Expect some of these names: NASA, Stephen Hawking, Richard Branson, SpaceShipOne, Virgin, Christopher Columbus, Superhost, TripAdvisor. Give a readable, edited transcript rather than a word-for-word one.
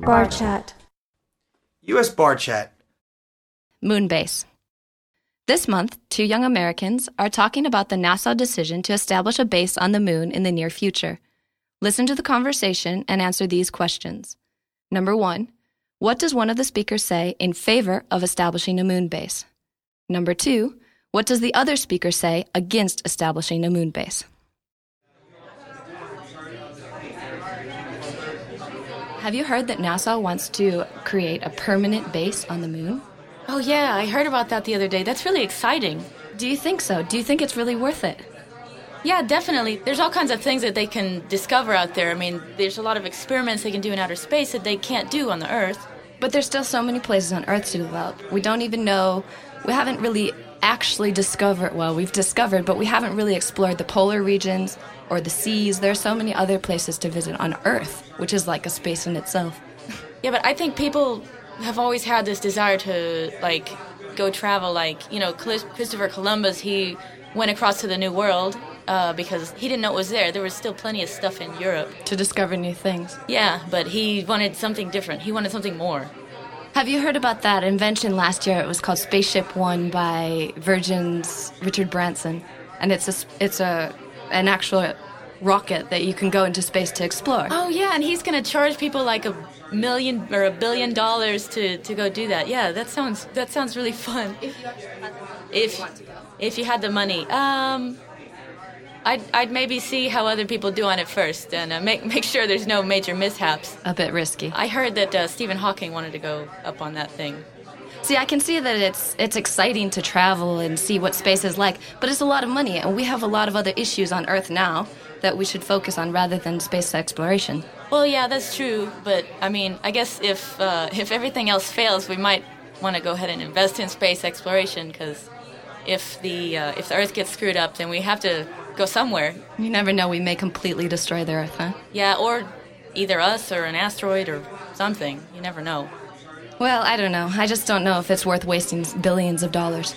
Bar chat. U.S. bar chat. Moonbase. This month, two young Americans are talking about the NASA decision to establish a base on the moon in the near future. Listen to the conversation and answer these questions. Number one, what does one of the speakers say in favor of establishing a moon base? Number two, what does the other speaker say against establishing a moon base? Have you heard that NASA wants to create a permanent base on the moon? Oh, yeah, I heard about that the other day. That's really exciting. Do you think so? Do you think it's really worth it? Yeah, definitely. There's all kinds of things that they can discover out there. I mean, there's a lot of experiments they can do in outer space that they can't do on the Earth. But there's still so many places on Earth to develop. We don't even know. We haven't really actually discovered, well, we've discovered, but we haven't really explored the polar regions or the seas. There are so many other places to visit on Earth, which is like a space in itself. Yeah, but I think people have always had this desire to, like, go travel. Like, you know, Christopher Columbus, he went across to the New World because he didn't know it was there. There was still plenty of stuff in Europe. To discover new things. Yeah, but he wanted something different. He wanted something more. Have you heard about that invention last year? It was called SpaceShipOne by Virgin's Richard Branson. And it's an actual rocket that you can go into space to explore. Oh, yeah, and he's going to charge people like $1 million or $1 billion to go do that. Yeah, that sounds really fun. If you had the money. I'd maybe see how other people do on it first and make sure there's no major mishaps. A bit risky. I heard that Stephen Hawking wanted to go up on that thing. See, I can see that it's exciting to travel and see what space is like, but it's a lot of money, and we have a lot of other issues on Earth now that we should focus on rather than space exploration. Well, yeah, that's true, but, I mean, I guess if everything else fails, we might want to go ahead and invest in space exploration, because if the Earth gets screwed up, then we have to go somewhere. You never know, we may completely destroy the Earth, huh? Yeah, or either us or an asteroid or something. You never know. Well, I don't know. I just don't know if it's worth wasting billions of dollars.